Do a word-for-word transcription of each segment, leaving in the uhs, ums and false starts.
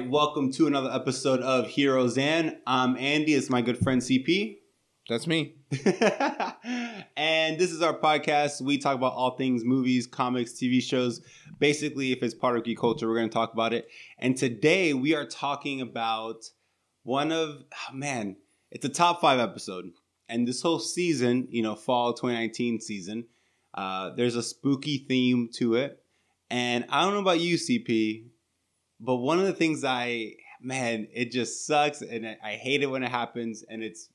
right, welcome to another episode of Heroes and I'm Andy. It's my good friend C P. That's me. And this is our podcast. We talk about all things movies, comics, T V shows. Basically, if it's part of geek culture, we're going to talk about it. And today we are talking about one of, oh man, it's a top five episode. And this whole season, you know, fall twenty nineteen season, uh, there's a spooky theme to it. And I don't know about you, C P, but one of the things I, man, it just sucks. And I, I hate it when it happens. And it's,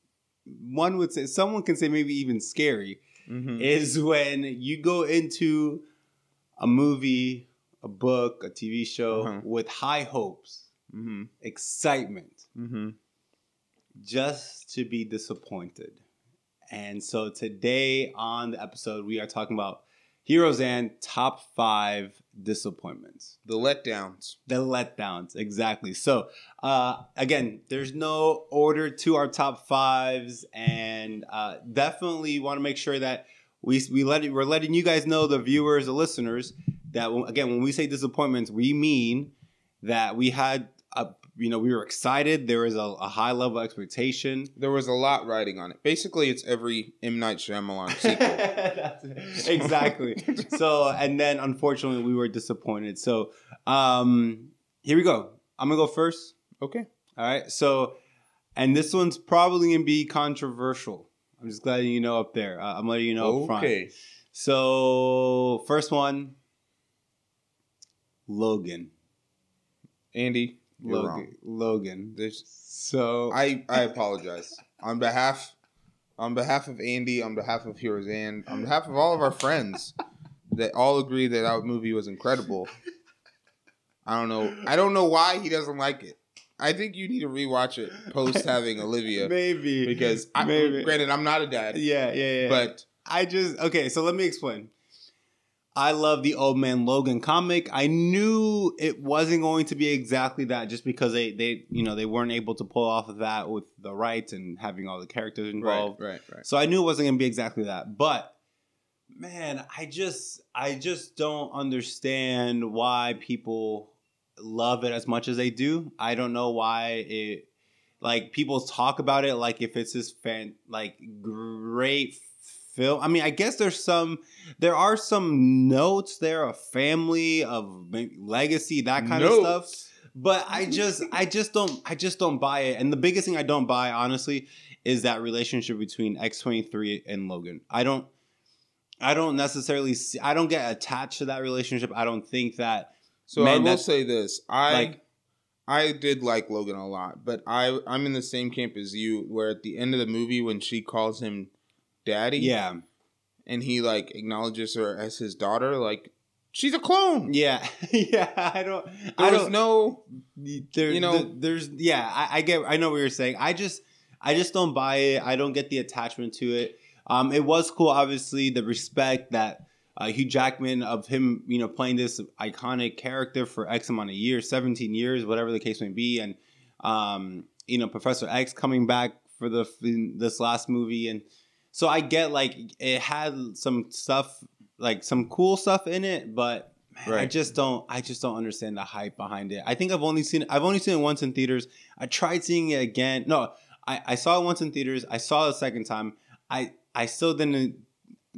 one would say, someone can say maybe even scary, mm-hmm. is when you go into a movie, a book, a T V show uh-huh. with high hopes, mm-hmm. excitement, mm-hmm. just to be disappointed. And so today on the episode, we are talking about Heroes and top five disappointments. The letdowns. The letdowns, exactly. So, uh, again, there's no order to our top fives, and uh, definitely want to make sure that we we let it, we're letting you guys know, the viewers, the listeners, that when, again, when we say disappointments, we mean that we had a you know we were excited. There was a, a high level of expectation. There was a lot riding on it. Basically, it's every M. Night Shyamalan sequel. Exactly. So, and then unfortunately, we were disappointed. So, um, here we go. I'm going to go first. Okay. All right. So, and this one's probably going to be controversial. I'm just glad you know up there. Uh, I'm letting you know up front. Okay. So, first one, Logan. Andy, you're Logan. Wrong. Logan. There's, so, I, I apologize. On behalf On behalf of Andy, on behalf of Heroes and on behalf of all of our friends that all agree that that movie was incredible, I don't know. I don't know why he doesn't like it. I think you need to rewatch it post having Olivia. Maybe. Because, I, Maybe. granted, I'm not a dad. Yeah, yeah, yeah. But I just, okay, so let me explain. I love the Old Man Logan comic. I knew it wasn't going to be exactly that, just because they, they you know they weren't able to pull off of that with the rights and having all the characters involved. Right, right, right. So I knew it wasn't going to be exactly that. But man, I just I just don't understand why people love it as much as they do. I don't know why it like people talk about it like if it's this fan like great. I mean, I guess there's some, there are some notes there of family, of legacy, that kind notes. of stuff. But I just, I just don't, I just don't buy it. And the biggest thing I don't buy, honestly, is that relationship between X twenty-three and Logan. I don't, I don't necessarily see, I don't get attached to that relationship. I don't think that. So man, I will say this. I, like, I did like Logan a lot, but I, I'm in the same camp as you, where at the end of the movie, when she calls him Daddy, yeah, and he like acknowledges her as his daughter, like she's a clone. Yeah, yeah. I don't. There I don't know. There, you know, the, there's. Yeah, I, I get. I know what you're saying. I just, I just don't buy it. I don't get the attachment to it. Um, it was cool, obviously, the respect that uh, Hugh Jackman of him, you know, playing this iconic character for X amount of years, seventeen years, whatever the case may be, and um, you know, Professor X coming back for the this last movie and. So I get, like, it had some stuff, like, some cool stuff in it, but man, right. I just don't, I just don't understand the hype behind it. I think I've only seen, I've only seen it once in theaters. I tried seeing it again. No, I, I saw it once in theaters. I saw it a second time. I, I still didn't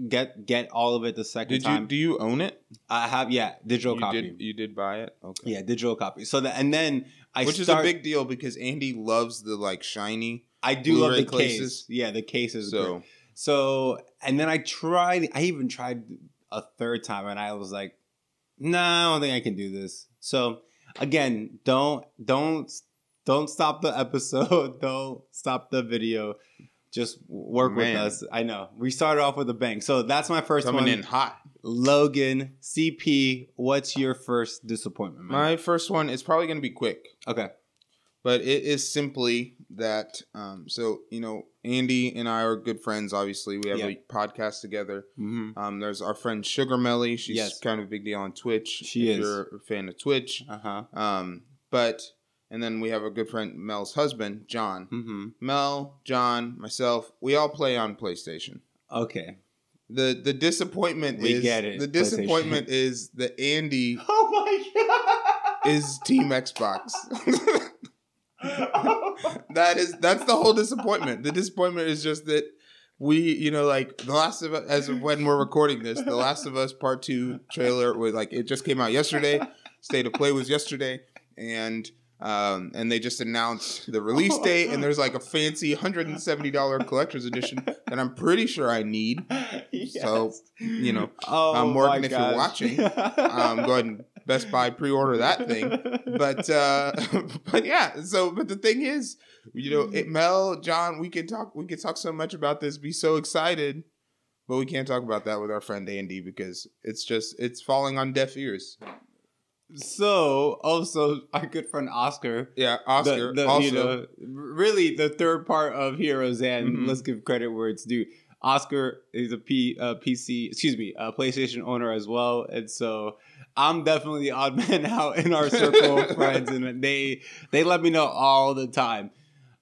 get get all of it the second did time. You, do you own it? I have, yeah, digital you copy. Did, you did buy it? Okay. Yeah, digital copy. So that, and then I Which start, is a big deal because Andy loves the, like, shiny. I do Blu-ray love the cases. Case. Yeah, the case is so. Great. So, and then I tried, I even tried a third time and I was like, nah, I don't think I can do this. So again, don't, don't, don't stop the episode. Don't stop the video. Just work Man. with us. I know we started off with a bang. So that's my first Coming one. Coming in hot. Logan, C P, what's your first disappointment? Man? My first one is probably going to be quick. Okay. But it is simply that, um, so, you know, Andy and I are good friends, obviously. We have yeah. a podcast together. Mm-hmm. Um, there's our friend Sugar Melly. She's yes. kind of a big deal on Twitch. She if is. If you're a fan of Twitch. Uh-huh. Um, but, and then we have a good friend, Mel's husband, John. Mm-hmm. Mel, John, myself, we all play on PlayStation. Okay. The the disappointment we is... We get it. The disappointment is that Andy... Oh, my God! is Team Xbox. That is, that's the whole disappointment. The disappointment is just that we, you know, like The Last of Us, as of when we're recording this, The Last of Us Part Two trailer was like, it just came out yesterday. State of Play was yesterday, and um, and they just announced the release date. And there's like a fancy one hundred seventy dollars collector's edition that I'm pretty sure I need. Yes. So, you know, oh, um, Morgan, if you're watching, um, go ahead and Best Buy pre-order that thing. But uh, but yeah. So, but the thing is, you know, it, Mel, John, we could talk. We could talk so much about this. Be so excited. But we can't talk about that with our friend Andy because it's just, it's falling on deaf ears. So, also, our good friend Oscar. Yeah, Oscar. The, the, also. You know, really, the third part of Heroes, and mm-hmm. let's give credit where it's due. Oscar is a P, uh, P C, excuse me, a PlayStation owner as well. And so, I'm definitely the odd man out in our circle of friends. And they they let me know all the time.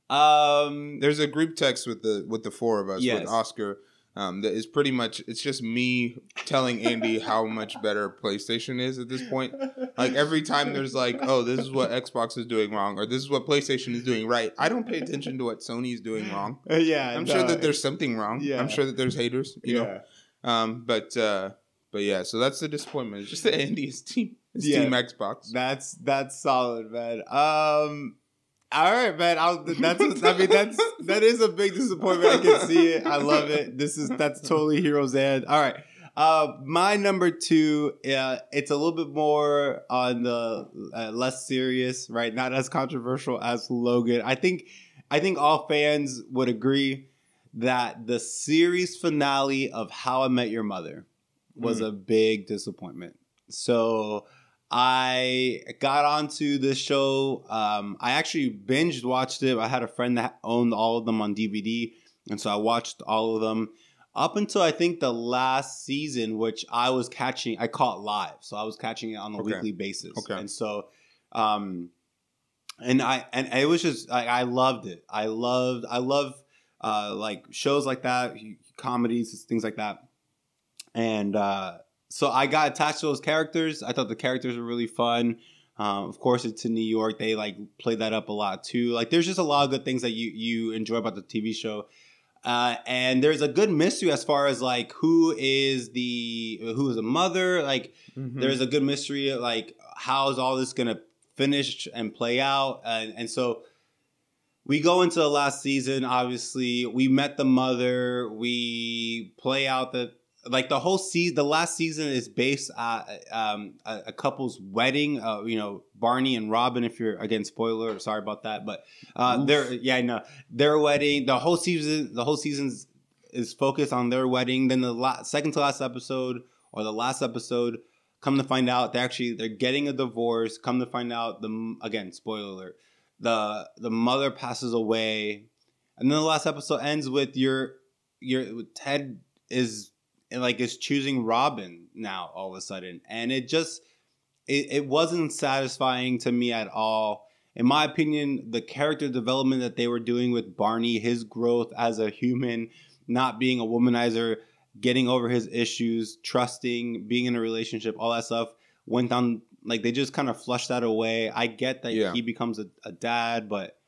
Um, There's a group text with the with the four of us, yes. with Oscar. Um, that is pretty much, it's just me telling Andy how much better PlayStation is at this point. Like every time there's like, oh, this is what Xbox is doing wrong, or this is what PlayStation is doing right. I don't pay attention to what Sony is doing wrong. Uh, yeah. I'm no, sure that there's something wrong. Yeah. I'm sure that there's haters, you yeah. know? Um, but, uh, but yeah, so that's the disappointment. It's just that Andy's team, his yeah, team Xbox. That's, that's solid, man. Um, All right, man. I'll, that's I mean that's that is a big disappointment. I can see it. I love it. This is that's totally Heroes End. All right, uh, my number two. Uh, it's a little bit more on the uh, less serious, right? Not as controversial as Logan. I think I think all fans would agree that the series finale of How I Met Your Mother was mm. a big disappointment. So. I got onto this show. Um, I actually binged watched it. I had a friend that owned all of them on D V D. And so I watched all of them up until I think the last season, which I was catching. I caught live. So I was catching it on a okay. weekly basis. Okay. And so, um, and I, and it was just, I, I loved it. I loved, I love uh, like shows like that, comedies, things like that. And, uh, So I got attached to those characters. I thought the characters were really fun. Um, of course, it's in New York. They like play that up a lot too. Like there's just a lot of good things that you you enjoy about the T V show. Uh, and there's a good mystery as far as like who is the who is the mother. Like mm-hmm. there's a good mystery. Like how is all this gonna finish and play out? And, and so. We go into the last season. Obviously, we met the mother. We play out the. Like the whole season, the last season is based on um, a, a couple's wedding. Uh, you know, Barney and Robin. If you're again, spoiler. Sorry about that, but uh, their yeah, I know their wedding. The whole season, the whole season is focused on their wedding. Then the la- second to last episode or the last episode, come to find out they actually they're getting a divorce. Come to find out the again, spoiler alert, the the mother passes away, and then the last episode ends with your your with Ted is. And like it's choosing Robin now all of a sudden. And it just, it, it wasn't satisfying to me at all. In my opinion, the character development that they were doing with Barney, his growth as a human, not being a womanizer, getting over his issues, trusting, being in a relationship, all that stuff went down. Like they just kind of flushed that away. I get that yeah. he becomes a, a dad, but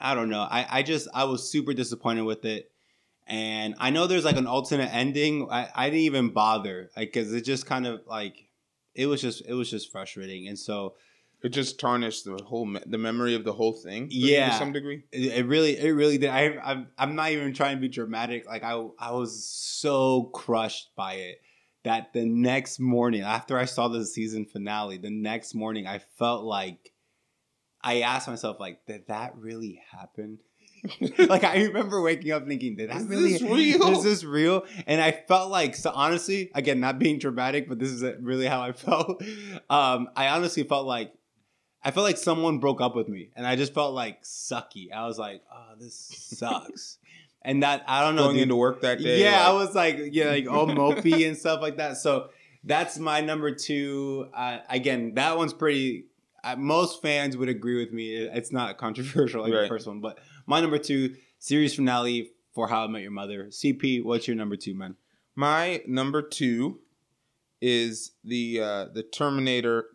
I don't know. I, I just, I was super disappointed with it. And I know there's like an alternate ending. I, I didn't even bother because like, it just kind of like it was just it was just frustrating. And so it just tarnished the whole me- the memory of the whole thing. Yeah, to some degree. It, it really it really did. I, I'm, I'm not even trying to be dramatic. Like I, I was so crushed by it that the next morning after I saw the season finale, the next morning I felt like I asked myself, like, did that really happen? Like I remember waking up thinking, "Did that is really? This real? Is this real?" And I felt like, so honestly, again, not being dramatic, but this is really how I felt. Um, I honestly felt like, I felt like someone broke up with me, and I just felt like sucky. I was like, "Oh, this sucks," and that I don't know. Going dude, into work that day, yeah, like, I was like, yeah, like all mopey and stuff like that. So that's my number two. Uh, again, that one's pretty. Uh, most fans would agree with me. It, it's not controversial like right. the first one, but. My number two, series finale for How I Met Your Mother. C P, what's your number two, man? My number two is the uh, the Terminator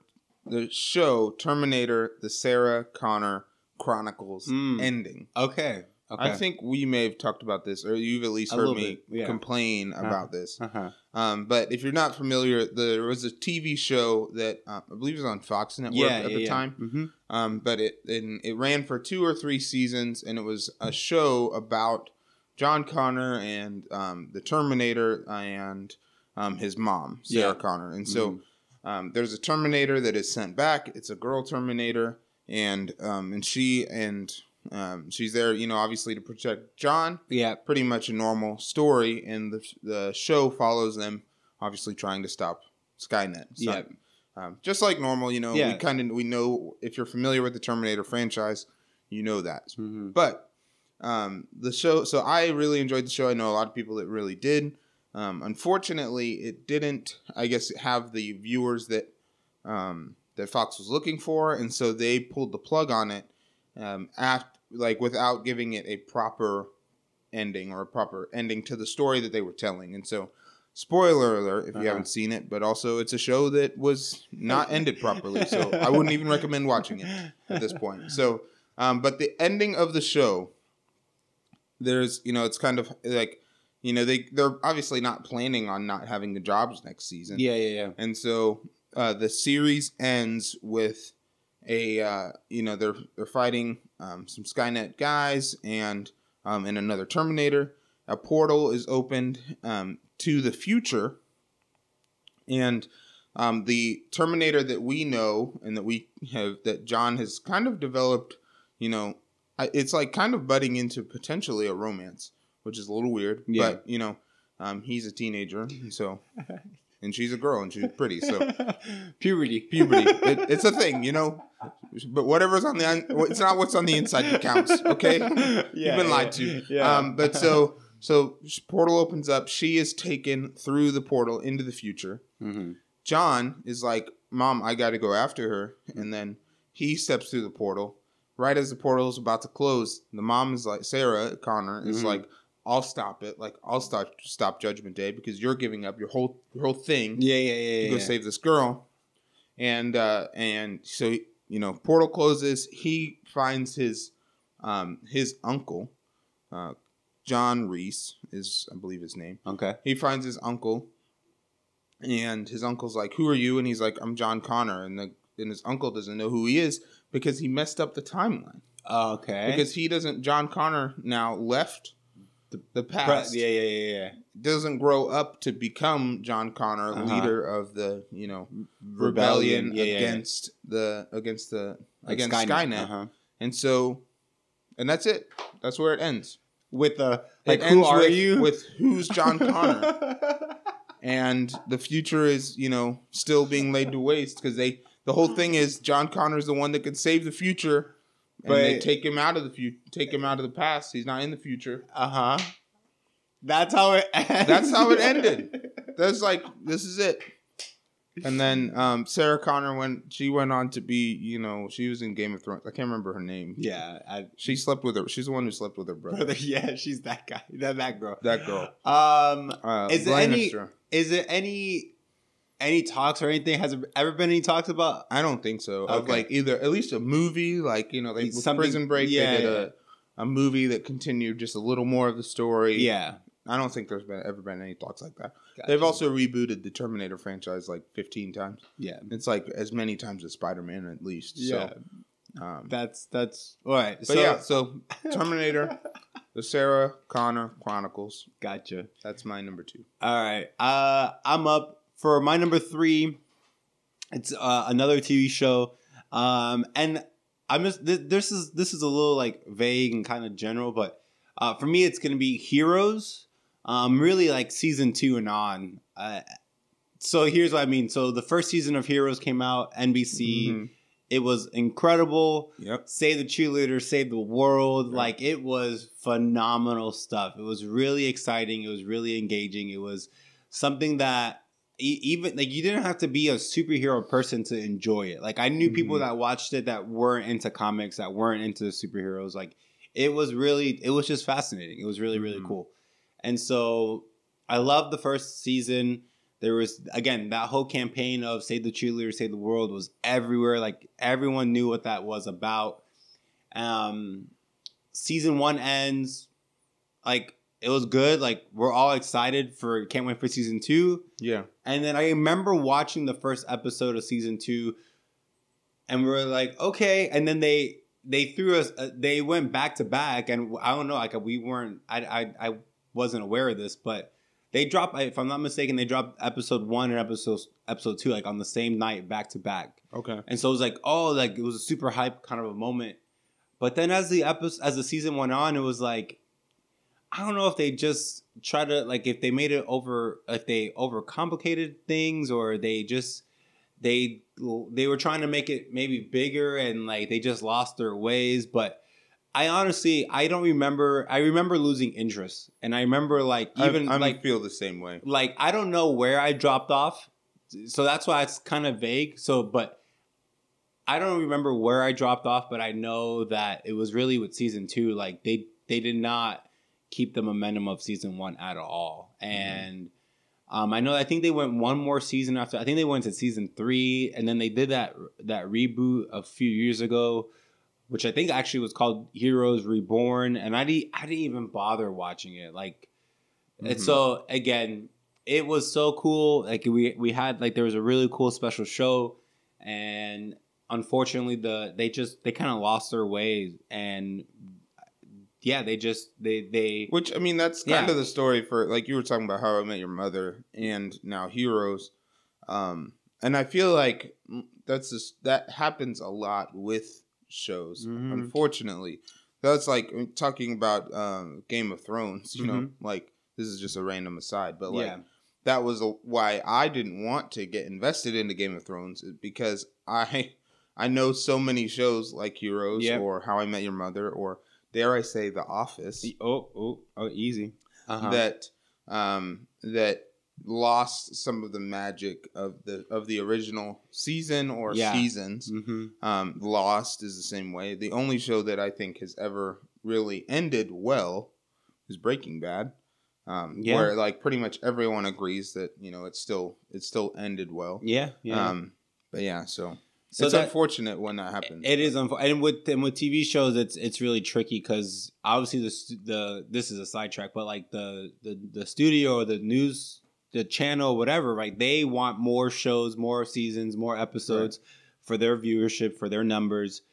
the show Terminator: The Sarah Connor Chronicles mm. ending. Okay. Okay. I think we may have talked about this, or you've at least heard me bit, yeah. complain uh-huh. about this. Uh-huh. Um, but if you're not familiar, there was a T V show that uh, I believe it was on Fox Network yeah, at yeah, the yeah. time. Mm-hmm. Um, but it, it it ran for two or three seasons, and it was a show about John Connor and um, the Terminator and um, his mom, Sarah yeah. Connor. And so mm-hmm. um, there's a Terminator that is sent back. It's a girl Terminator, and um, and she and... Um, she's there, you know, obviously to protect John. Yeah. Pretty much a normal story. And the the show follows them, obviously trying to stop Skynet. So, yeah. Um, just like normal, you know, yeah. we kind of, we know, if you're familiar with the Terminator franchise, you know that. Mm-hmm. But um, the show, so I really enjoyed the show. I know a lot of people that really did. Um, unfortunately, it didn't, I guess, have the viewers that um, that Fox was looking for. And so they pulled the plug on it. Um, after, like without giving it a proper ending or a proper ending to the story that they were telling. And so, spoiler alert, if uh-huh. you haven't seen it, but also it's a show that was not ended properly. So I wouldn't even recommend watching it at this point. So, um, but the ending of the show, there's, you know, it's kind of like, you know, they, they're obviously not planning on not having the jobs next season. Yeah, yeah, yeah. And so uh, the series ends with... A uh, you know they're they're fighting um, some Skynet guys and um, and another Terminator. A portal is opened um, to the future, and um, the Terminator that we know and that we have that John has kind of developed. You know, it's like kind of butting into potentially a romance, which is a little weird. Yeah. But you know, um, he's a teenager, so. And she's a girl, and she's pretty, so... Puberty. Puberty. It, it's a thing, you know? But whatever's on the... It's not what's on the inside that counts, okay? Yeah, you've been lied yeah, to. Yeah. Um, but so... So, portal opens up. She is taken through the portal into the future. Mm-hmm. John is like, Mom, I gotta go after her. And then he steps through the portal. Right as the portal is about to close, the mom is like... Sarah Connor is mm-hmm. like... I'll stop it. Like I'll stop stop Judgment Day because you're giving up your whole your whole thing. Yeah, yeah, yeah. To go yeah. save this girl, and uh, and so you know, portal closes. He finds his um, his uncle, uh, John Reese is I believe his name. Okay. He finds his uncle, and his uncle's like, "Who are you?" And he's like, "I'm John Connor." And the and his uncle doesn't know who he is because he messed up the timeline. Okay. Because he doesn't. John Connor now left. The, the past, yeah, yeah, yeah, yeah, doesn't grow up to become John Connor, uh-huh. leader of the, you know, rebellion, rebellion. Yeah, against yeah, yeah. the against the like against Skynet, Skynet. Uh-huh. And so, and that's it. That's where it ends with uh, like who are with, you? With who's John Connor? And the future is, you know, still being laid to waste because they the whole thing is John Connor is the one that could save the future. And but, they take him out of the future. Take him out of the past. He's not in the future. Uh huh. That's how it. Ends. That's how it ended. That's like this is it. And then um, Sarah Connor went. She went on to be. You know, she was in Game of Thrones. I can't remember her name. Yeah, I, she slept with her. She's the one who slept with her brother. brother yeah, she's that guy. That that girl. That girl. Um. Uh, is it any? Is it any? Any talks or anything? Has there ever been any talks about? I don't think so. Okay. Of like either at least a movie, like you know, they with Prison Break, yeah, they did yeah. a, a movie that continued just a little more of the story. Yeah, I don't think there's been ever been any talks like that. Gotcha. They've also rebooted the Terminator franchise like fifteen times. Yeah, it's like as many times as Spider-Man at least. Yeah, so, um, that's that's all right. But so, yeah, so Terminator. The Sarah Connor Chronicles. Gotcha. That's my number two. All right, uh, I'm up. For my number three, it's uh, another T V show, um, and I'm just th- this is this is a little like vague and kind of general, but uh, for me, it's gonna be Heroes, um, really like season two and on. Uh, so here's what I mean. So the first season of Heroes came out N B C. Mm-hmm. It was incredible. Yep. Save the cheerleader, save the world. Yep. Like it was phenomenal stuff. It was really exciting. It was really engaging. It was something that. Even like you didn't have to be a superhero person to enjoy it. Like I knew mm-hmm. people that watched it that weren't into comics, that weren't into superheroes. Like it was really, it was just fascinating. It was really, really mm-hmm. cool. And so I loved the first season. There was, again, that whole campaign of Save the Cheerleaders, Save the World was everywhere. Like, everyone knew what that was about. Um, season one ends. Like, it was good. Like, we're all excited for, can't wait for season two. Yeah. And then I remember watching the first episode of season two. And we were like, okay. And then they they threw us, uh, they went back to back. And I don't know, like, we weren't, I, I, I wasn't aware of this, but... They dropped, if I'm not mistaken, they dropped episode one and episode episode two, like, on the same night, back to back. Okay. And so it was like, oh, like, it was a super hype kind of a moment. But then as the episode, as the season went on, it was like, I don't know if they just try to, like, if they made it over, if they overcomplicated things, or they just, they, they were trying to make it maybe bigger, and, like, they just lost their ways. But I honestly, I don't remember. I remember losing interest. And I remember, like, even I, I like feel the same way. Like, I don't know where I dropped off. So that's why it's kind of vague. So, but I don't remember where I dropped off. But I know that it was really with season two. Like, they, they did not keep the momentum of season one at all. And mm-hmm. um, I know, I think they went one more season after. I think they went to season three. And then they did that that reboot a few years ago, which I think actually was called Heroes Reborn, and I didn't, I didn't even bother watching it. Like, mm-hmm. and so again, it was so cool. Like, we we had, like, there was a really cool special show, and unfortunately, the they just they kind of lost their ways, and yeah, they just they they. Which, I mean, that's kind yeah. of the story for, like, you were talking about How I Met Your Mother, and now Heroes, um, and I feel like that's just, that happens a lot with shows, mm-hmm. unfortunately. That's like talking about um Game of Thrones, you mm-hmm. know, like, this is just a random aside, but like yeah. that was why I didn't want to get invested into Game of Thrones, because I I know so many shows like Heroes yep. or How I Met Your Mother, or dare I say The Office. Oh, oh, oh easy. Uh-huh. That um that lost some of the magic of the of the original season or yeah. seasons. Mm-hmm. Um, Lost is the same way. The only show that I think has ever really ended well is Breaking Bad, um, yeah. where, like, pretty much everyone agrees that, you know, it's still it still ended well. Yeah, yeah. Um, but yeah, so, so it's that, unfortunate when that happens. It is unfortunate, and with and with T V shows, it's it's really tricky, because obviously the the this is a sidetrack, but like the the the studio or the news. The channel, whatever, right? They want more shows, more seasons, more episodes right. for their viewership, for their numbers.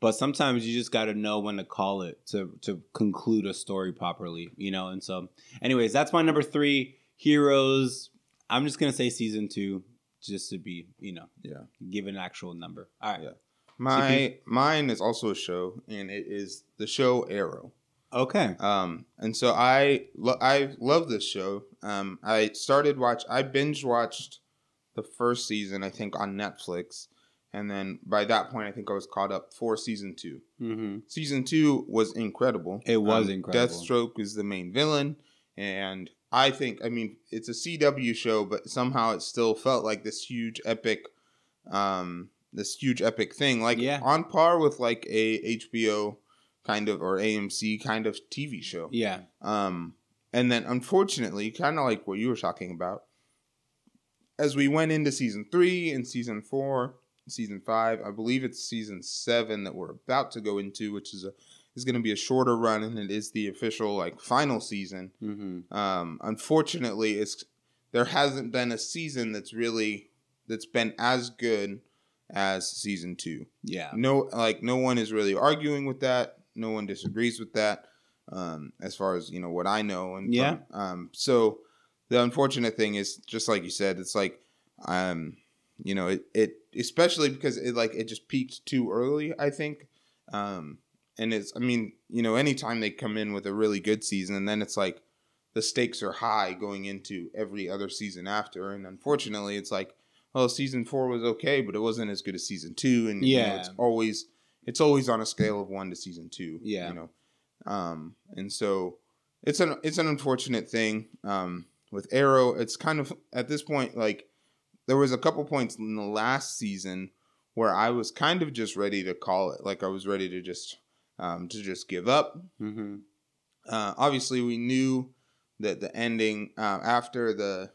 But sometimes you just got to know when to call it to to conclude a story properly, you know? And so, anyways, that's my number three, Heroes. I'm just going to say season two, just to be, you know, yeah, give an actual number. All right. Yeah. My C P. Mine is also a show, and it is the show Arrow. Okay. Um, and so I lo- I love this show. Um, I started watch. I binge watched the first season, I think, on Netflix, and then by that point, I think I was caught up for season two. Mm-hmm. Season two was incredible. It was um, incredible. Deathstroke is the main villain, and I think, I mean, it's a C W show, but somehow it still felt like this huge epic, um, this huge epic thing, like yeah. on par with like a H B O. Kind of, or A M C kind of T V show. Yeah. Um, and then, unfortunately, kind of like what you were talking about, as we went into season three and season four, season five, I believe it's season seven that we're about to go into, which is a is going to be a shorter run, and it is the official, like, final season. Mm-hmm. Um, unfortunately, it's there hasn't been a season that's really that's been as good as season two. Yeah. No, like, no one is really arguing with that. No one disagrees with that, um, as far as, you know, what I know. And yeah. From, um, so the unfortunate thing is, just like you said, it's like, um, you know, it, it especially because it like it just peaked too early, I think. Um, and it's, I mean, you know, anytime they come in with a really good season, and then it's like the stakes are high going into every other season after. And unfortunately, it's like, well, season four was okay, but it wasn't as good as season two. And yeah, you know, it's always. It's always on a scale of one to season two, yeah. you know, um, and so it's an it's an unfortunate thing um, with Arrow. It's kind of at this point, like, there was a couple points in the last season where I was kind of just ready to call it, like I was ready to just um, to just give up. Mm-hmm. Uh, obviously, we knew that the ending uh, after the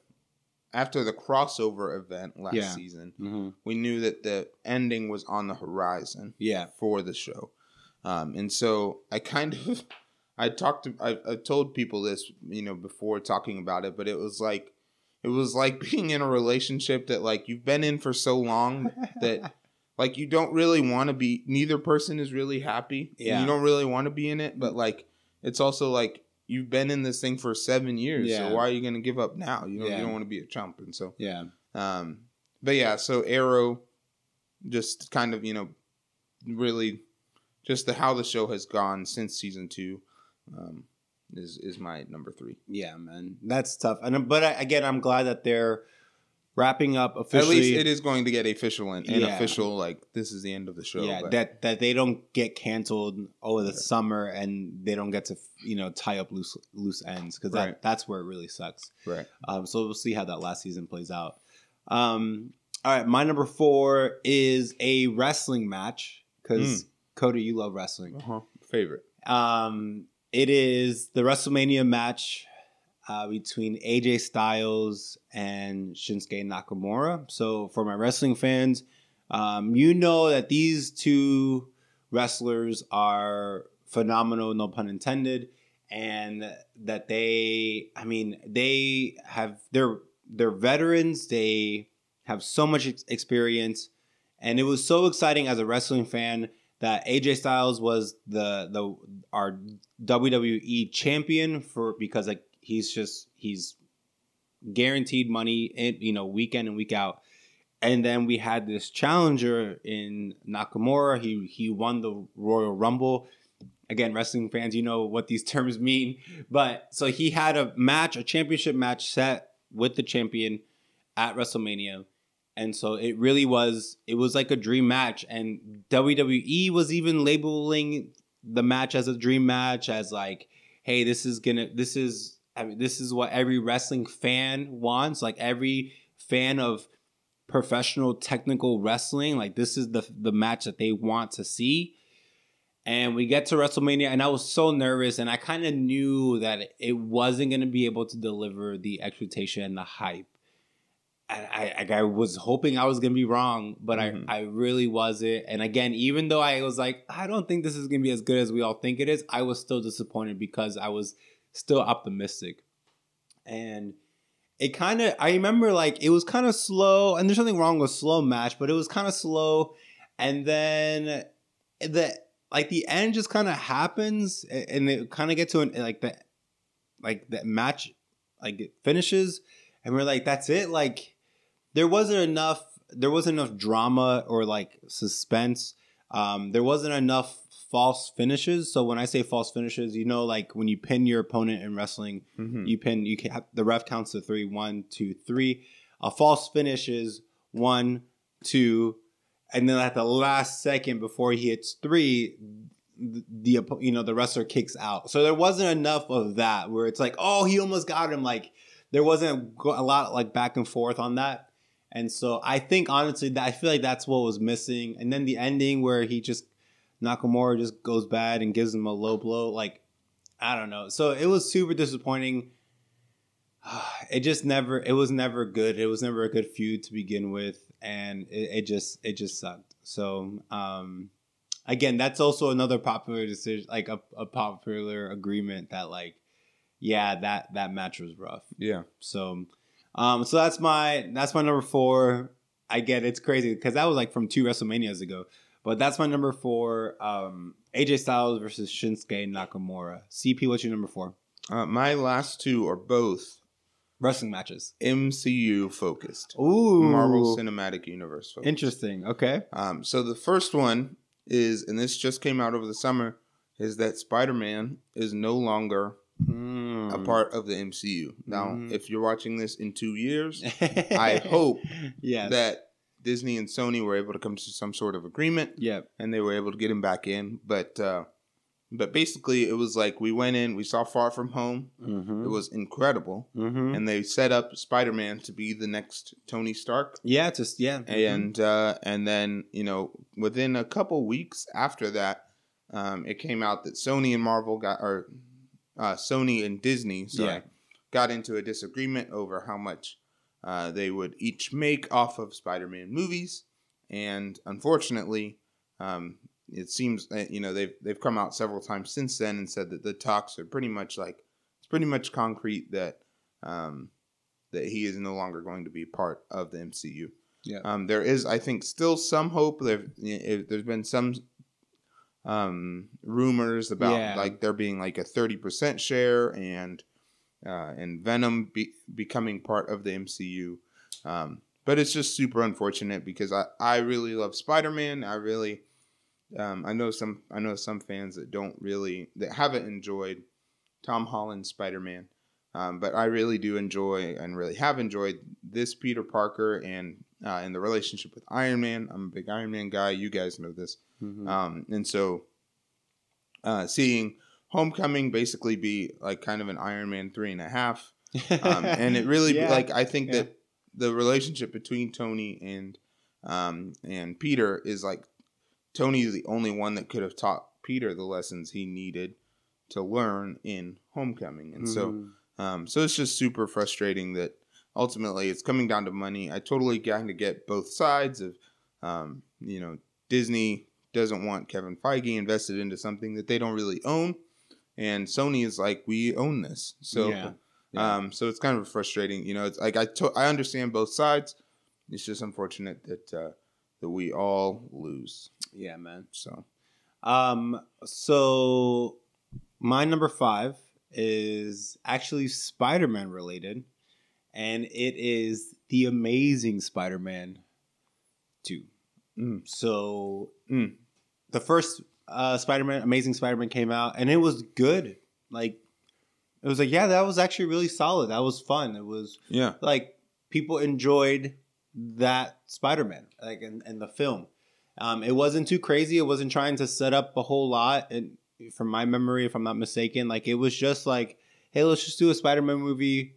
after the crossover event last yeah. season, mm-hmm. we knew that the ending was on the horizon yeah. for the show. Um, and so I kind of, I talked to, I, I told people this, you know, before talking about it, but it was like, it was like being in a relationship that like you've been in for so long that like you don't really want to be, neither person is really happy. Yeah. You don't really want to be in it, but like, it's also like, you've been in this thing for seven years, yeah. so why are you going to give up now? You know, yeah. you don't want to be a chump, and so yeah. Um, but yeah, so Arrow, just kind of you know, really, just the how the show has gone since season two, um, is is my number three. Yeah, man, that's tough. And but I, again, I'm glad that they're wrapping up officially. At least it is going to get official and, and yeah. official. Like this is the end of the show. Yeah, but. that that they don't get canceled over the right. summer and they don't get to. You know, tie up loose loose ends because right. that, that's where it really sucks. Right. Um, so we'll see how that last season plays out. Um, all right, my number four is a wrestling match because mm. Cody, you love wrestling. Uh-huh. Favorite. Um, it is the WrestleMania match uh, between A J Styles and Shinsuke Nakamura. So for my wrestling fans, um, you know that these two wrestlers are phenomenal, no pun intended, and that they, I mean, they have, they're, they're veterans, they have so much experience, and it was so exciting as a wrestling fan that A J Styles was the, the, our W W E champion for, because like, he's just, he's guaranteed money, in, you know, week in and week out. And then we had this challenger in Nakamura, he, he won the Royal Rumble. Again, wrestling fans, you know what these terms mean. But so he had a match, a championship match set with the champion at WrestleMania. And so it really was, it was like a dream match. And W W E was even labeling the match as a dream match, as like, hey, this is going to, this is, I mean, this is what every wrestling fan wants. Like every fan of professional technical wrestling, like this is the the match that they want to see. And we get to WrestleMania, and I was so nervous, and I kind of knew that it wasn't going to be able to deliver the expectation and the hype. And I, I, I was hoping I was going to be wrong, but mm-hmm. I, I really wasn't. And again, even though I was like, I don't think this is going to be as good as we all think it is, I was still disappointed because I was still optimistic. And it kind of, I remember like, it was kind of slow, and there's nothing wrong with slow match, but it was kind of slow. And then the... Like the end just kind of happens, and it kind of gets to an like the, like that match, like it finishes, and we're like, that's it. Like there wasn't enough, there wasn't enough drama or like suspense. Um, there wasn't enough false finishes. So when I say false finishes, you know, like when you pin your opponent in wrestling, mm-hmm. you pin, you can, the ref counts to three, one, two, three. A false finish is one, two. And then at the last second before he hits three, the, the you know the wrestler kicks out. So there wasn't enough of that where it's like, oh, he almost got him. Like there wasn't a lot like back and forth on that. And so I think honestly, that I feel like that's what was missing. And then the ending where he just Nakamura just goes bad and gives him a low blow. Like I don't know. So it was super disappointing. It just never. It was never good. It was never a good feud to begin with. And it, it just it just sucked. So um, again, that's also another popular decision, like a, a popular agreement that like, yeah, that that match was rough. Yeah. So, um, so that's my that's my number four. I get it's crazy because that was like from two WrestleManias ago, but that's my number four. Um, A J Styles versus Shinsuke Nakamura. C P, what's your number four? Uh, my last two are both. Wrestling matches. M C U focused. Ooh. Marvel Cinematic Universe focused. Interesting. Okay. Um, so the first one is, and this just came out over the summer, is that Spider-Man is no longer mm. a part of the M C U. Now, mm. if you're watching this in two years, I hope yes. that Disney and Sony were able to come to some sort of agreement. Yep. And they were able to get him back in. But, uh, But basically, it was like we went in, we saw Far From Home. Mm-hmm. It was incredible. Mm-hmm. And they set up Spider-Man to be the next Tony Stark. Yeah, just, yeah. And mm-hmm. uh, and then, you know, within a couple weeks after that, um, it came out that Sony and Marvel got, or uh, Sony and Disney sorry, yeah. got into a disagreement over how much Uh, they would each make off of Spider-Man movies, and unfortunately, um, it seems that, you know, they've they've come out several times since then and said that the talks are pretty much like it's pretty much concrete that um, that he is no longer going to be part of the M C U. Yeah. Um, there is, I think, still some hope. There, there's been some um, rumors about yeah. like there being like a thirty percent share and. Uh, and Venom be, becoming part of the M C U. Um, but it's just super unfortunate because I, I really love Spider-Man. I really um, I know some I know some fans that don't really that haven't enjoyed Tom Holland's Spider-Man. Um, but I really do enjoy and really have enjoyed this Peter Parker and uh, and the relationship with Iron Man. I'm a big Iron Man guy. You guys know this. Mm-hmm. Um, and so uh, seeing Homecoming basically be like kind of an Iron Man three and a half. Um, and it really yeah. like, I think yeah. that the relationship between Tony and, um, and Peter is like, Tony is the only one that could have taught Peter the lessons he needed to learn in Homecoming. And mm-hmm. so, um, so it's just super frustrating that ultimately it's coming down to money. I totally kind of get both sides of, um, you know, Disney doesn't want Kevin Feige invested into something that they don't really own. And Sony is like, we own this. So, yeah, yeah. um, so it's kind of frustrating, you know, it's like, I, to- I understand both sides. It's just unfortunate that, uh, that we all lose. Yeah, man. So, um, so my number five is actually Spider-Man related, and it is The Amazing Spider-Man two. Mm. So mm. the first, Uh, Spider-Man, Amazing Spider-Man came out, and it was good. Like, it was like, yeah, that was actually really solid. That was fun. It was, yeah, like people enjoyed that Spider-Man, like, and, and the film. Um, it wasn't too crazy. It wasn't trying to set up a whole lot. And from my memory, if I'm not mistaken, like it was just like, hey, let's just do a Spider-Man movie.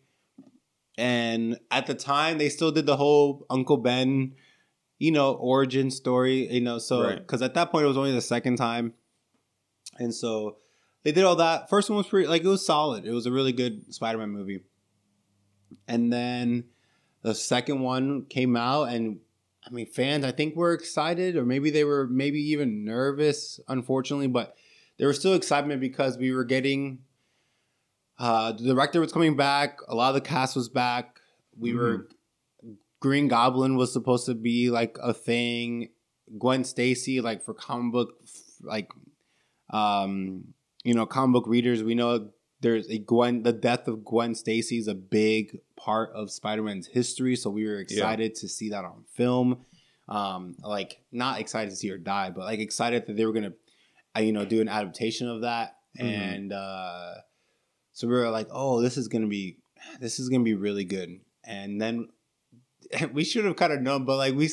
And at the time, they still did the whole Uncle Ben, you know, origin story, you know, so because right. at that point it was only the second time. And so they did all that. First one was pretty, like, it was solid. It was a really good Spider-Man movie. And then the second one came out, and I mean, fans, I think, were excited, or maybe they were maybe even nervous, unfortunately, but there was still excitement because we were getting, uh, the director was coming back. A lot of the cast was back. We mm-hmm. were, Green Goblin was supposed to be like a thing. Gwen Stacy, like for comic book, like, um, you know, comic book readers, we know there's a Gwen, the death of Gwen Stacy is a big part of Spider-Man's history. So we were excited yeah. to see that on film. Um, like not excited to see her die, but like excited that they were going to, you know, do an adaptation of that. Mm-hmm. And, uh, so we were like, oh, this is going to be, this is going to be really good. And then, we should have kind of known, but like we,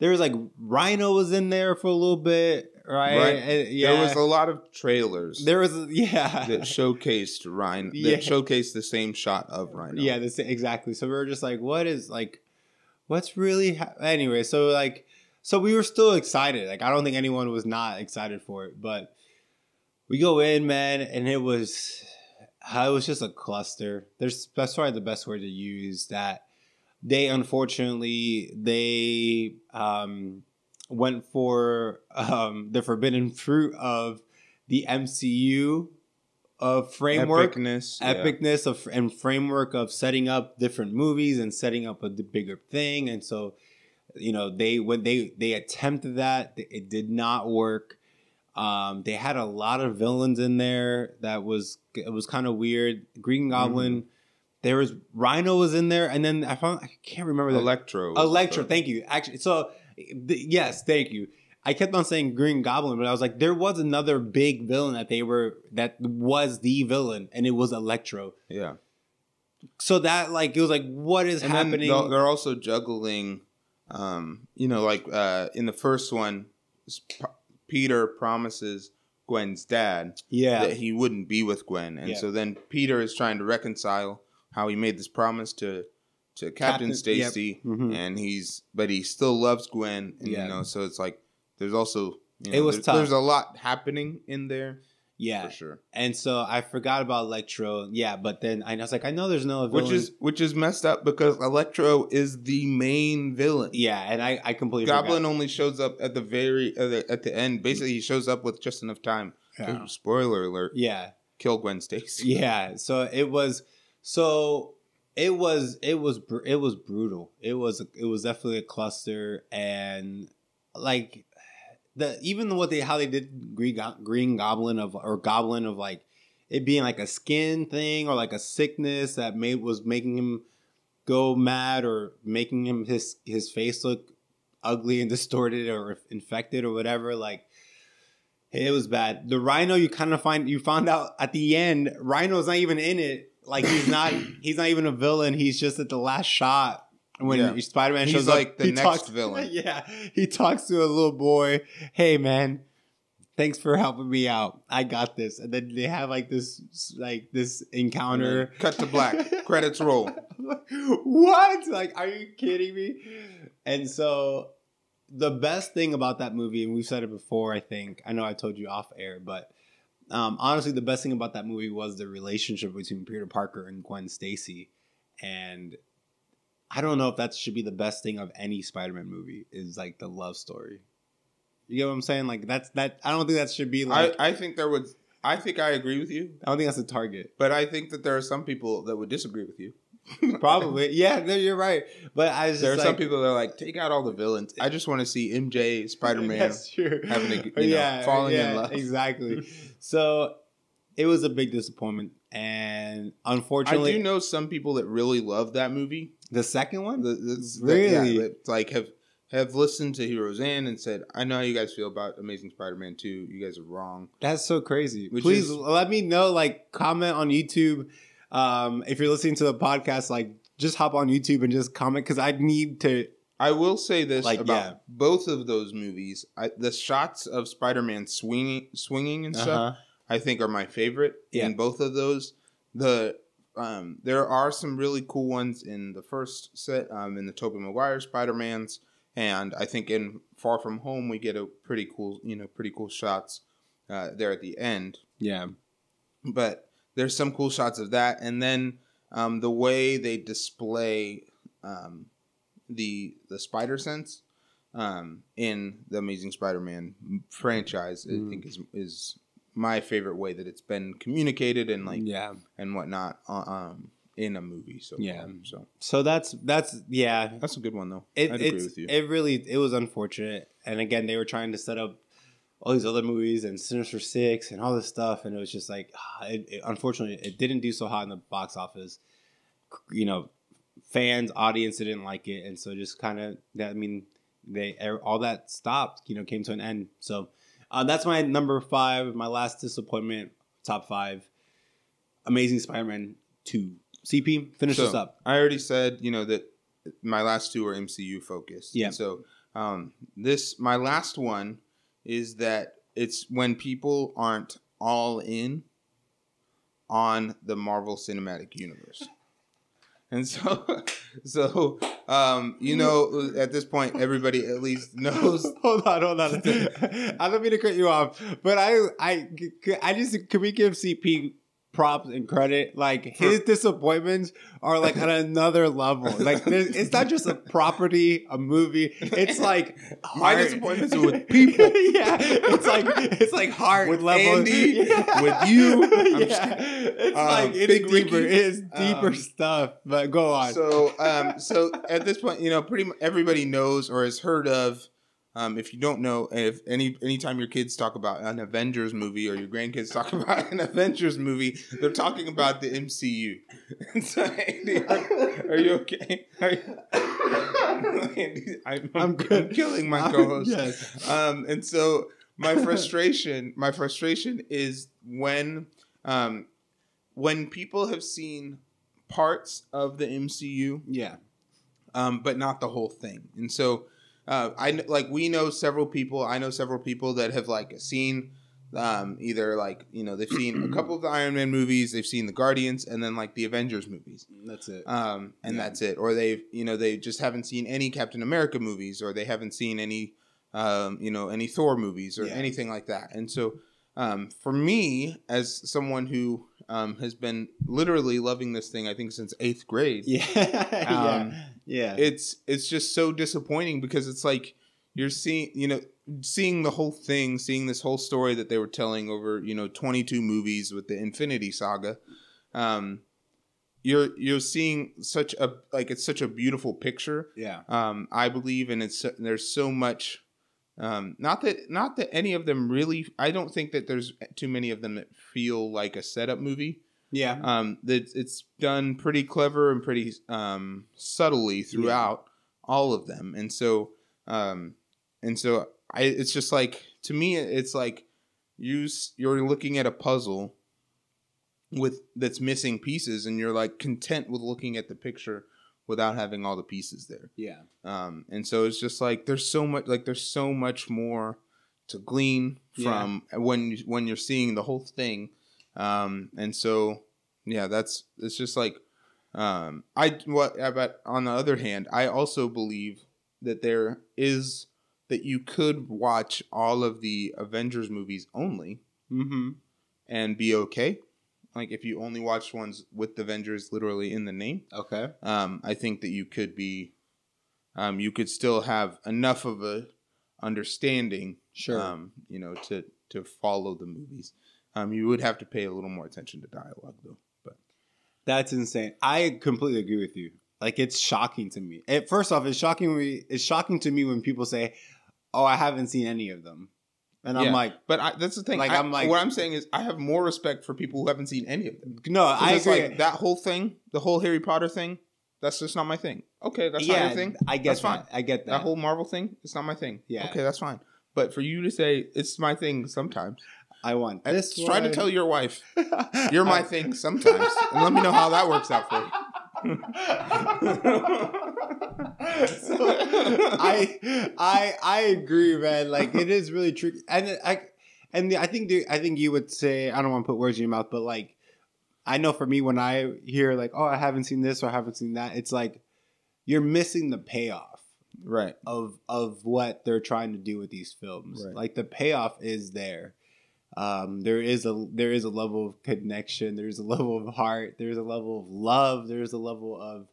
there was like Rhino was in there for a little bit, right? right. And, yeah. There was a lot of trailers. There was, yeah, that showcased Rhino. Yeah. That showcased the same shot of Rhino. Yeah, this exactly. So we were just like, what is like, what's really ha-? Anyway? So like, so we were still excited. Like I don't think anyone was not excited for it, but we go in, man, and it was, it was just a cluster. There's that's probably the best word to use that. They, unfortunately, they um, went for um, the forbidden fruit of the M C U of framework. Epicness. Epicness yeah. of, and framework of setting up different movies and setting up a bigger thing. And so, you know, they when they, they attempted that. It did not work. Um, they had a lot of villains in there. That was, it was kind of weird. Green Goblin. Mm-hmm. There was Rhino was in there, and then I found I can't remember that Electro. Electro, thank you. Actually, so th- yes, thank you. I kept on saying Green Goblin, but I was like, there was another big villain that they were that was the villain, and it was Electro. Yeah. So that like it was like, what is and happening? Then they're also juggling, um, you know, like uh, in the first one, Peter promises Gwen's dad, yeah. that he wouldn't be with Gwen, and yeah. so then Peter is trying to reconcile how he made this promise to to Captain, Captain Stacy, yep. mm-hmm. and he's but he still loves Gwen, and, yeah. you know. So it's like there's also you know, it was there's, tough. There's a lot happening in there, Yeah, for sure. And so I forgot about Electro. Yeah, but then I was like, I know there's no villain. Which is which is messed up because Electro is the main villain. Yeah, and I, I completely Goblin forgot. only shows up at the very uh, the, at the end. Basically, he shows up with just enough time. Yeah. Spoiler alert. Yeah, kill Gwen Stacy. Yeah. So it was. So it was. It was. It was brutal. It was. It was definitely a cluster, and like. The, even what they how they did Green, Green Goblin of or Goblin of like it being like a skin thing or like a sickness that made was making him go mad or making him his his face look ugly and distorted or infected or whatever, like it was bad. The Rhino, you kind of find you found out at the end Rhino's not even in it, like he's not he's not even a villain, he's just at the last shot. When yeah. Spider-Man shows like up, the he next talks, villain. Yeah, he talks to a little boy. Hey, man, thanks for helping me out. I got this. And then they have like this, like this encounter. Cut to black. Credits roll. What? Like, are you kidding me? And so, the best thing about that movie, and we've said it before, I think. I know I told you off air, but um, honestly, the best thing about that movie was the relationship between Peter Parker and Gwen Stacy, and. I don't know if that should be the best thing of any Spider-Man movie is like the love story. You get what I'm saying? Like that's that. I don't think that should be like. I, I think there would. I think I agree with you. I don't think that's a target. But I think that there are some people that would disagree with you. Probably, yeah. No, you're right. But I just there are like, some people that are like, take out all the villains. I just want to see M J Spider-Man that's true. having a, you know, yeah, falling yeah, in love. Exactly. So it was a big disappointment, and unfortunately, I do know some people that really love that movie. The second one? The, the, really? The, yeah, like, have have listened to Heroes In and said, I know how you guys feel about Amazing Spider-Man two. You guys are wrong. That's so crazy. Which Please is, let me know, like, comment on YouTube. Um, if you're listening to the podcast, like, just hop on YouTube and just comment because I need to. I will say this like, about yeah. both of those movies. I, the shots of Spider-Man swinging, swinging and uh-huh. stuff, I think are my favorite yeah. in both of those. The... Um, there are some really cool ones in the first set, um, in the Tobey Maguire Spider-Mans, and I think in Far From Home we get a pretty cool, you know, pretty cool shots uh, there at the end. Yeah, but there's some cool shots of that, and then um, the way they display um, the the spider sense um, in the Amazing Spider-Man franchise, mm. I think is is. my favorite way that it's been communicated and like yeah. and whatnot um in a movie so yeah um, so so that's that's yeah that's a good one though. It, I agree with you. It really it was unfortunate, and again they were trying to set up all these other movies and Sinister Six and all this stuff, and it was just like it, it, unfortunately it didn't do so hot in the box office. You know, fans, audience didn't like it, and so just kind of that I mean they all that stopped. You know, came to an end. So. Uh, that's my number five, my last disappointment, top five, Amazing Spider-Man two. C P, finish so, this up. I already said, you know, that my last two are M C U focused. Yeah. So um, this, my last one is that it's when people aren't all in on the Marvel Cinematic Universe. And so, so um, you know, at this point, everybody at least knows. hold on, hold on. I don't mean to cut you off, but I, I, I just can we give C P props and credit? Like his disappointments are like on another level. Like it's not just a property, a movie. It's like my disappointments are with people. yeah, it's like it's like heart with Andy, yeah. with you. I'm yeah. just, It's um, like it's deeper, Ricky. it's deeper um, stuff. But go on. So, um, so at this point, you know, pretty much everybody knows or has heard of. Um, if you don't know, if any anytime your kids talk about an Avengers movie or your grandkids talk about an Avengers movie, they're talking about the M C U. So, Andy, are, are you okay? Are you, Andy, I'm, I'm, good. I'm killing my I'm, co-host. Yes. Um, and so my frustration, my frustration is when. Um, When people have seen parts of the M C U, yeah, um, but not the whole thing, and so uh, I like we know several people. I know several people that have like seen um, either like you know they've seen a couple of the Iron Man movies, they've seen the Guardians, and then like the Avengers movies. That's it, um, and yeah. that's it. Or they've you know they just haven't seen any Captain America movies, or they haven't seen any um, you know any Thor movies or yeah. anything like that, and so. Um, for me, as someone who um, has been literally loving this thing, I think since eighth grade. Yeah. um, yeah. Yeah. It's it's just so disappointing because it's like you're seeing, you know, seeing the whole thing, seeing this whole story that they were telling over, you know, twenty-two movies with the Infinity Saga. Um, you're you're seeing such a like it's such a beautiful picture. Yeah. Um, I believe, and it's there's so much. Um, not that, not that any of them really, I don't think that there's too many of them that feel like a setup movie. Yeah. Um, that it's done pretty clever and pretty, um, subtly throughout yeah. all of them. And so, um, and so I, it's just like, to me, it's like you, you're looking at a puzzle with that's missing pieces and you're like content with looking at the picture without having all the pieces there. Yeah. Um, and so it's just like there's so much like there's so much more to glean from yeah. when you, when you're seeing the whole thing. Um, and so yeah, that's it's just like um, I what about on the other hand, I also believe that there is that you could watch all of the Avengers movies only mm-hmm. and be okay. Like, if you only watch ones with the Avengers literally in the name. Okay. Um, I think that you could be... Um, you could still have enough of a understanding... Sure. Um, you know, to, to follow the movies. Um, you would have to pay a little more attention to dialogue, though. But that's insane. I completely agree with you. Like, it's shocking to me. It, first off, it's shocking, we, it's shocking to me when people say, oh, I haven't seen any of them. And yeah. I'm like... But I, that's the thing. Like I, I'm like... What I'm saying is I have more respect for people who haven't seen any of them. No, I agree. Like, that whole thing, the whole Harry Potter thing, that's just not my thing. Okay, that's yeah, not your thing. I get that's that. Fine. I get that. That whole Marvel thing, it's not my thing. Yeah. Okay, that's fine. But for you to say, it's my thing sometimes... I want this one. Try to tell your wife, you're my thing sometimes. And let me know how that works out for you. So, I I I agree, man. Like it is really tricky, and I and I think the, I think you would say I don't want to put words in your mouth, but like I know for me when I hear like oh I haven't seen this or I haven't seen that, it's like you're missing the payoff, right? Of of what they're trying to do with these films. Right. Like the payoff is there. Um, there is a there is a level of connection. There is a level of heart. There is a level of love. There is a level of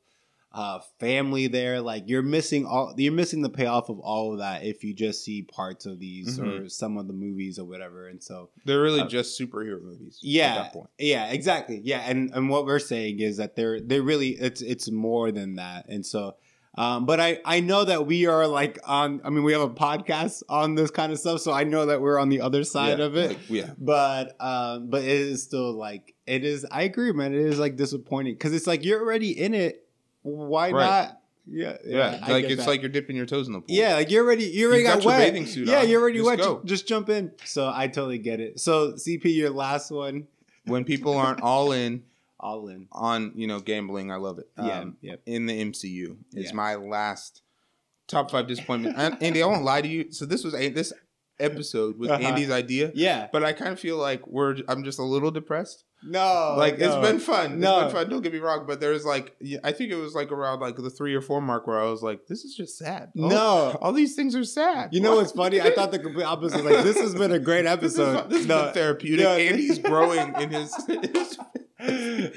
uh, family there. Like you're missing all you're missing the payoff of all of that if you just see parts of these mm-hmm. or some of the movies or whatever. And so they're really uh, just superhero movies. Yeah, at that point. Yeah, exactly. Yeah, and and what we're saying is that they're they really it's it's more than that. And so. Um, but I, I know that we are like on, I mean, we have a podcast on this kind of stuff. So I know that we're on the other side yeah, of it, like, yeah. but, um, but it is still like, it is, I agree, man. It is like disappointing because it's like, you're already in it. Why right. not? Yeah. Yeah. yeah like it's that. Like you're dipping your toes in the pool. Yeah. Like you're already, you already you got, got wet. Your bathing suit yeah. On. You're already just wet. Go. Just jump in. So I totally get it. So C P, your last one. When people aren't all in. All in on you know gambling, I love it. Yeah, um, yep. In the M C U is yeah. my last top five disappointment. And, Andy, I won't lie to you. So this was a, this episode was uh-huh. Andy's idea. Yeah, but I kind of feel like we're I'm just a little depressed. No, like no. it's been fun. No, it's been fun. Don't get me wrong, but there's like I think it was like around like the three or four mark where I was like, this is just sad. Oh, no, all these things are sad. You know what's funny? I thought the complete opposite. Like this has been a great episode. This is, this no. has been therapeutic. No. Andy's growing in his. his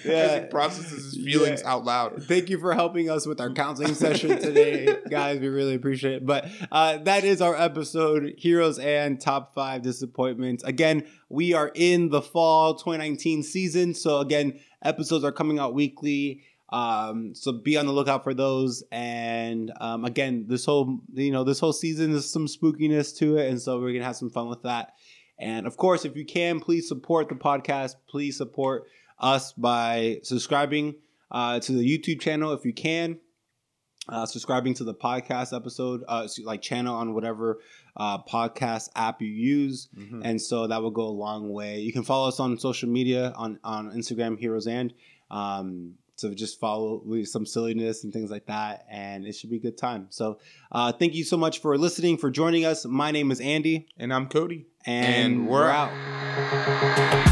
yeah. He processes his feelings yeah. out loud. Thank you for helping us with our counseling session today, guys. We really appreciate it. But uh, that is our episode, Heroes and Top five Disappointments. Again, we are in the fall twenty nineteen season. So again, episodes are coming out weekly. Um, so be on the lookout for those. And um, again, this whole, you know, this whole season is some spookiness to it. And so we're going to have some fun with that. And of course, if you can, please support the podcast. Please support us by subscribing uh, to the YouTube channel if you can, uh, subscribing to the podcast episode, uh, like channel on whatever uh, podcast app you use. Mm-hmm. And so that will go a long way. You can follow us on social media, on, on Instagram, Heroes And. Um, so just follow some silliness and things like that, and it should be a good time. So uh, thank you so much for listening, for joining us. My name is Andy. And I'm Cody. And, and we're out.